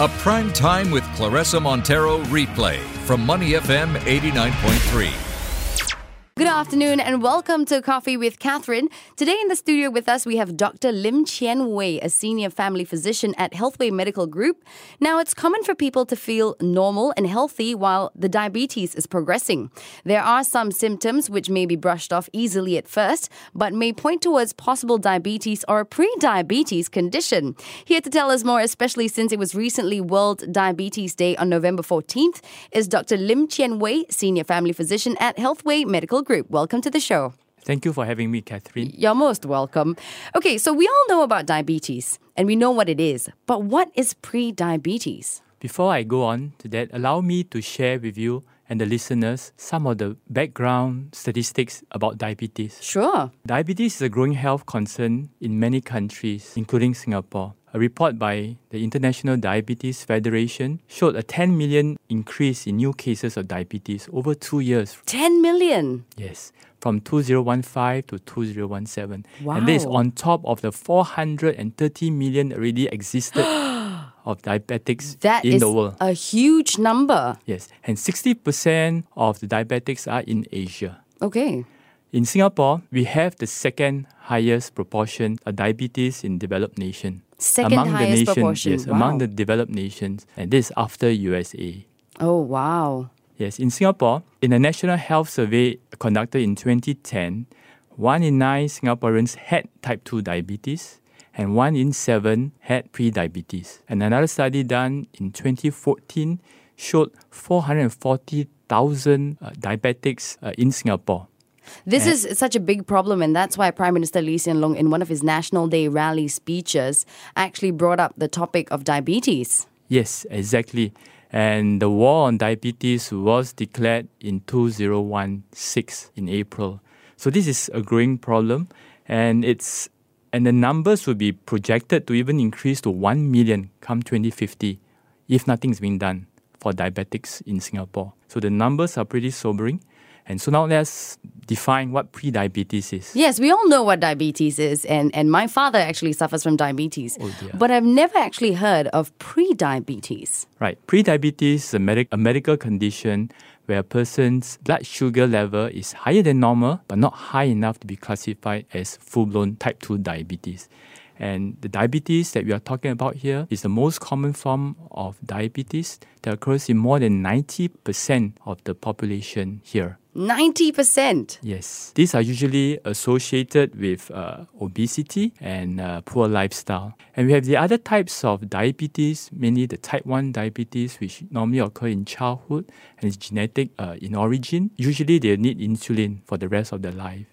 A Prime Time with Clarissa Montero replay from Money FM 89.3. Good afternoon and welcome to Coffee with Catherine. Today in the studio with us, we have Dr. Lim Chien Wei, a senior family physician at Healthway Medical Group. Now, it's common for people to feel normal and healthy while the diabetes is progressing. There are some symptoms which may be brushed off easily at first, but may point towards possible diabetes or pre-diabetes condition. Here to tell us more, especially since it was recently World Diabetes Day on November 14th, is Dr. Lim Chien Wei, senior family physician at Healthway Medical Group. Welcome to the show. Thank you for having me, Catherine. You're most welcome. Okay, so we all know about diabetes and we know what it is, but what is pre-diabetes? Before I go on to that, allow me to share with you and the listeners some of the background statistics about diabetes. Sure. Diabetes is a growing health concern in many countries, including Singapore. A report by the International Diabetes Federation showed a 10 million increase in new cases of diabetes over 2 years. 10 million? Yes, from 2015 to 2017. Wow. And this is on top of the 430 million already existed of diabetics in the world. That is a huge number. Yes, and 60% of the diabetics are in Asia. Okay. In Singapore, we have the second highest proportion of diabetes in developed nations. Second among highest the nations, proportion. Yes, wow. Among the developed nations. And this after USA. Oh, wow. Yes, in Singapore, in a national health survey conducted in 2010, 1 in 9 Singaporeans had type 2 diabetes and 1 in 7 had pre-diabetes. And another study done in 2014 showed 440,000 diabetics in Singapore. This is such a big problem, and that's why Prime Minister Lee Hsien Loong, in one of his National Day Rally speeches, actually brought up the topic of diabetes. Yes, exactly. And the war on diabetes was declared in 2016 in April. So this is a growing problem, and the numbers will be projected to even increase to 1 million come 2050 if nothing's being done for diabetics in Singapore. So the numbers are pretty sobering. And so now let's define what pre-diabetes is. Yes, we all know what diabetes is. And my father actually suffers from diabetes. Oh dear. But I've never actually heard of pre-diabetes. Right. Pre-diabetes is a medical condition where a person's blood sugar level is higher than normal, but not high enough to be classified as full-blown type 2 diabetes. And the diabetes that we are talking about here is the most common form of diabetes that occurs in more than 90% of the population here. 90%? Yes. These are usually associated with obesity and poor lifestyle. And we have the other types of diabetes, mainly the type 1 diabetes, which normally occur in childhood and is genetic in origin. Usually they need insulin for the rest of their life.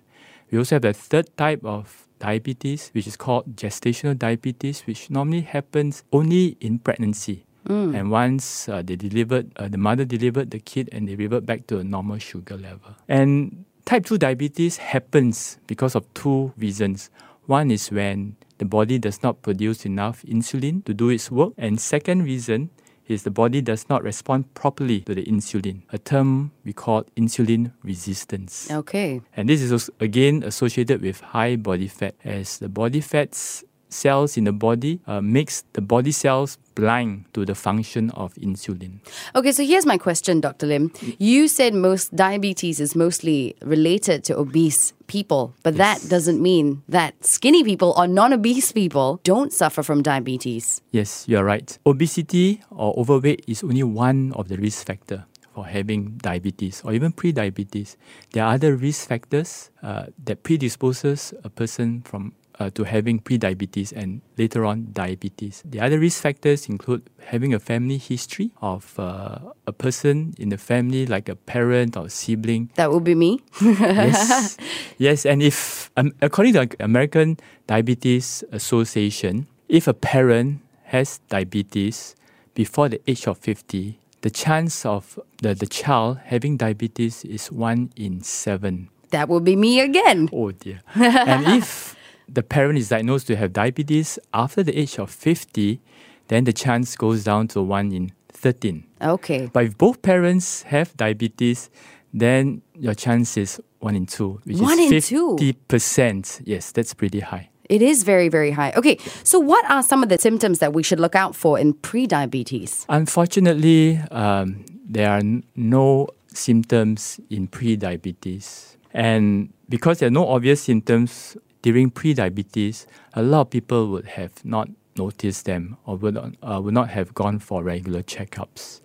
We also have the third type of diabetes, which is called gestational diabetes, which normally happens only in pregnancy. And once the mother delivered the kid and they revert back to a normal sugar level. And type 2 diabetes happens because of 2 reasons. One is when the body does not produce enough insulin to do its work. And second reason is the body does not respond properly to the insulin, a term we call insulin resistance. Okay. And this is again associated with high body fat, as the body fats cells in the body makes the body cells blind to the function of insulin. Okay, so here's my question, Dr. Lim. You said most diabetes is mostly related to obese people, but yes, that doesn't mean that skinny people or non-obese people don't suffer from diabetes. Yes, you're right. Obesity or overweight is only one of the risk factors for having diabetes or even pre-diabetes. There are other risk factors that predisposes a person from to having pre-diabetes and later on diabetes. The other risk factors include having a family history of a person in the family, like a parent or a sibling. That would be me. Yes. Yes, and if, according to the American Diabetes Association, if a parent has diabetes before the age of 50, the chance of the child having diabetes is 1 in 7. That would be me again. Oh dear. And if the parent is diagnosed to have diabetes after the age of 50, then the chance goes down to 1 in 13. Okay. But if both parents have diabetes, then your chance is 1 in 2, which is 50%. Yes, that's pretty high. It is very, very high. Okay, so what are some of the symptoms that we should look out for in pre-diabetes? Unfortunately, there are no symptoms in pre-diabetes. And because there are no obvious symptoms during pre-diabetes, a lot of people would have not noticed them or would not have gone for regular checkups.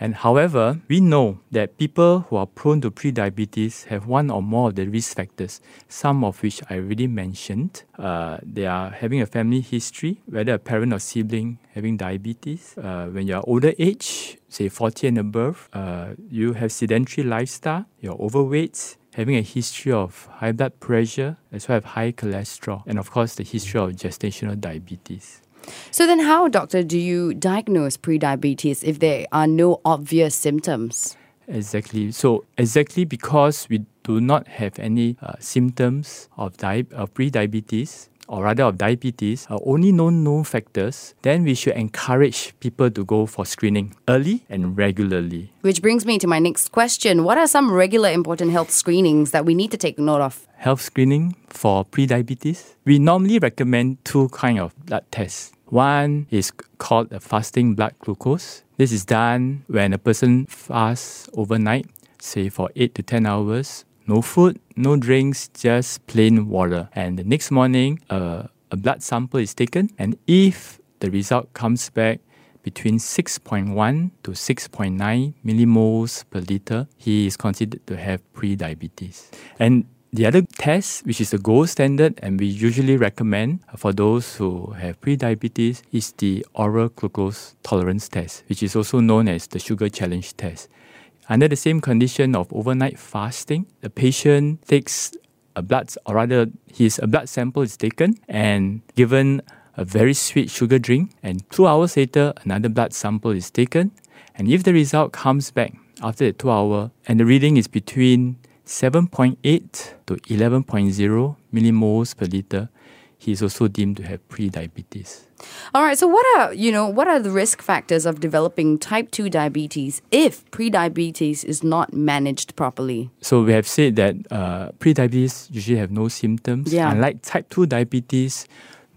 And however, we know that people who are prone to prediabetes have one or more of the risk factors, some of which I already mentioned. They are having a family history, whether a parent or sibling having diabetes. When you are older age, say 40 and above, you have sedentary lifestyle, you're overweight, having a history of high blood pressure, as well as high cholesterol, and of course the history of gestational diabetes. So then how, doctor, do you diagnose prediabetes if there are no obvious symptoms? Exactly. So exactly because we do not have any symptoms of prediabetes, or rather of diabetes, are only known factors, then we should encourage people to go for screening early and regularly. Which brings me to my next question. What are some regular important health screenings that we need to take note of? Health screening for prediabetes, we normally recommend two kinds of blood tests. One is called a fasting blood glucose. This is done when a person fasts overnight, say for 8 to 10 hours, no food, no drinks, just plain water. And the next morning, a blood sample is taken. And if the result comes back between 6.1 to 6.9 millimoles per liter, he is considered to have prediabetes. And the other test, which is the gold standard and we usually recommend for those who have prediabetes, is the oral glucose tolerance test, which is also known as the sugar challenge test. Under the same condition of overnight fasting, the patient takes a blood, or rather his blood sample is taken and given a very sweet sugar drink. And 2 hours later, another blood sample is taken. And if the result comes back after the 2 hours and the reading is between 7.8 to 11.0 millimoles per liter, he is also deemed to have prediabetes. All right, so what are the risk factors of developing type 2 diabetes if prediabetes is not managed properly? So we have said that prediabetes usually have no symptoms. Yeah. Unlike type 2 diabetes,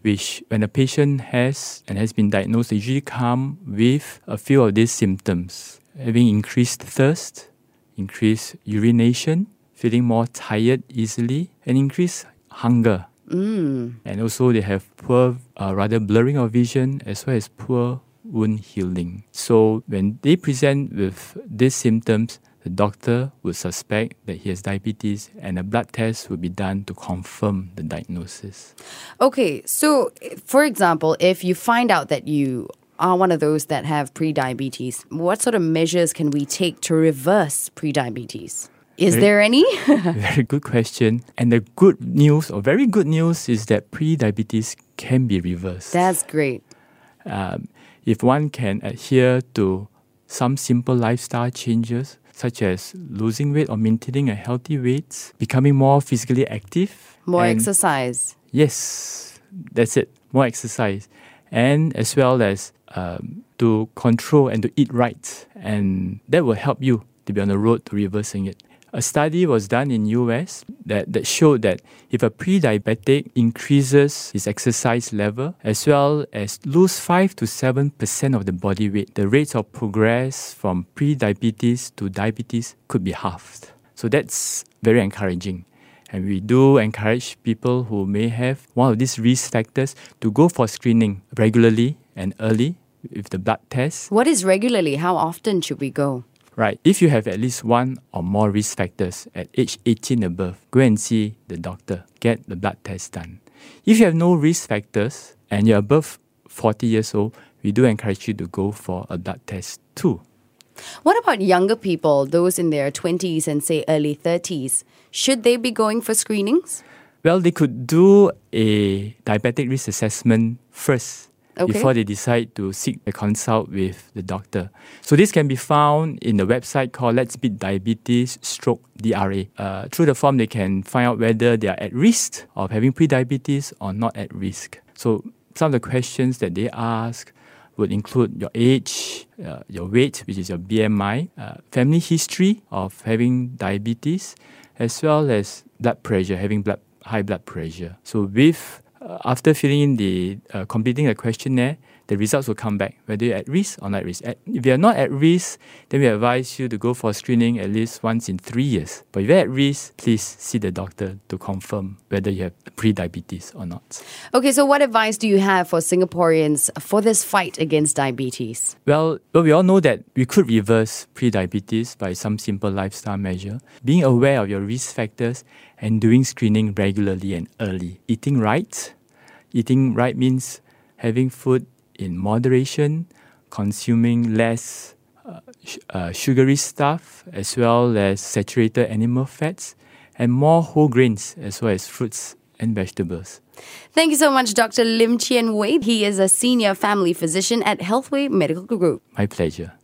which when a patient has been diagnosed, they usually come with a few of these symptoms. Having increased thirst, increased urination, feeling more tired easily, and increased hunger. And also they have poor, blurring of vision as well as poor wound healing. So when they present with these symptoms, the doctor would suspect that he has diabetes and a blood test would be done to confirm the diagnosis. Okay, so for example, if you find out that you are one of those that have prediabetes, what sort of measures can we take to reverse prediabetes? Is there any? Very good question. And the good news, or very good news, is that prediabetes can be reversed. That's great. If one can adhere to some simple lifestyle changes, such as losing weight or maintaining a healthy weight, becoming more physically active. More exercise. Yes, that's it. More exercise. And as well as to control and to eat right. And that will help you to be on the road to reversing it. A study was done in US that showed that if a pre-diabetic increases his exercise level as well as lose 5 to 7% of the body weight, the rates of progress from pre-diabetes to diabetes could be halved. So that's very encouraging. And we do encourage people who may have one of these risk factors to go for screening regularly and early with the blood test. What is regularly? How often should we go? Right. If you have at least one or more risk factors at age 18 above, go and see the doctor. Get the blood test done. If you have no risk factors and you're above 40 years old, we do encourage you to go for a blood test too. What about younger people, those in their 20s and say early 30s? Should they be going for screenings? Well, they could do a diabetic risk assessment first. Okay. Before they decide to seek a consult with the doctor. So this can be found in the website called Let's Beat Diabetes Stroke DRA. Through the form, they can find out whether they are at risk of having prediabetes or not at risk. So some of the questions that they ask would include your age, your weight, which is your BMI, family history of having diabetes, as well as blood pressure, having high blood pressure. So with after filling in the completing the questionnaire, the results will come back, whether you're at risk or not at risk. If you're not at risk, then we advise you to go for screening at least once in 3 years. But if you're at risk, please see the doctor to confirm whether you have pre-diabetes or not. Okay, so what advice do you have for Singaporeans for this fight against diabetes? Well, we all know that we could reverse pre-diabetes by some simple lifestyle measure. Being aware of your risk factors and doing screening regularly and early. Eating right. Eating right means having food in moderation, consuming less sugary stuff as well as saturated animal fats, and more whole grains as well as fruits and vegetables. Thank you so much, Dr. Lim Chien Wei. He is a senior family physician at Healthway Medical Group. My pleasure.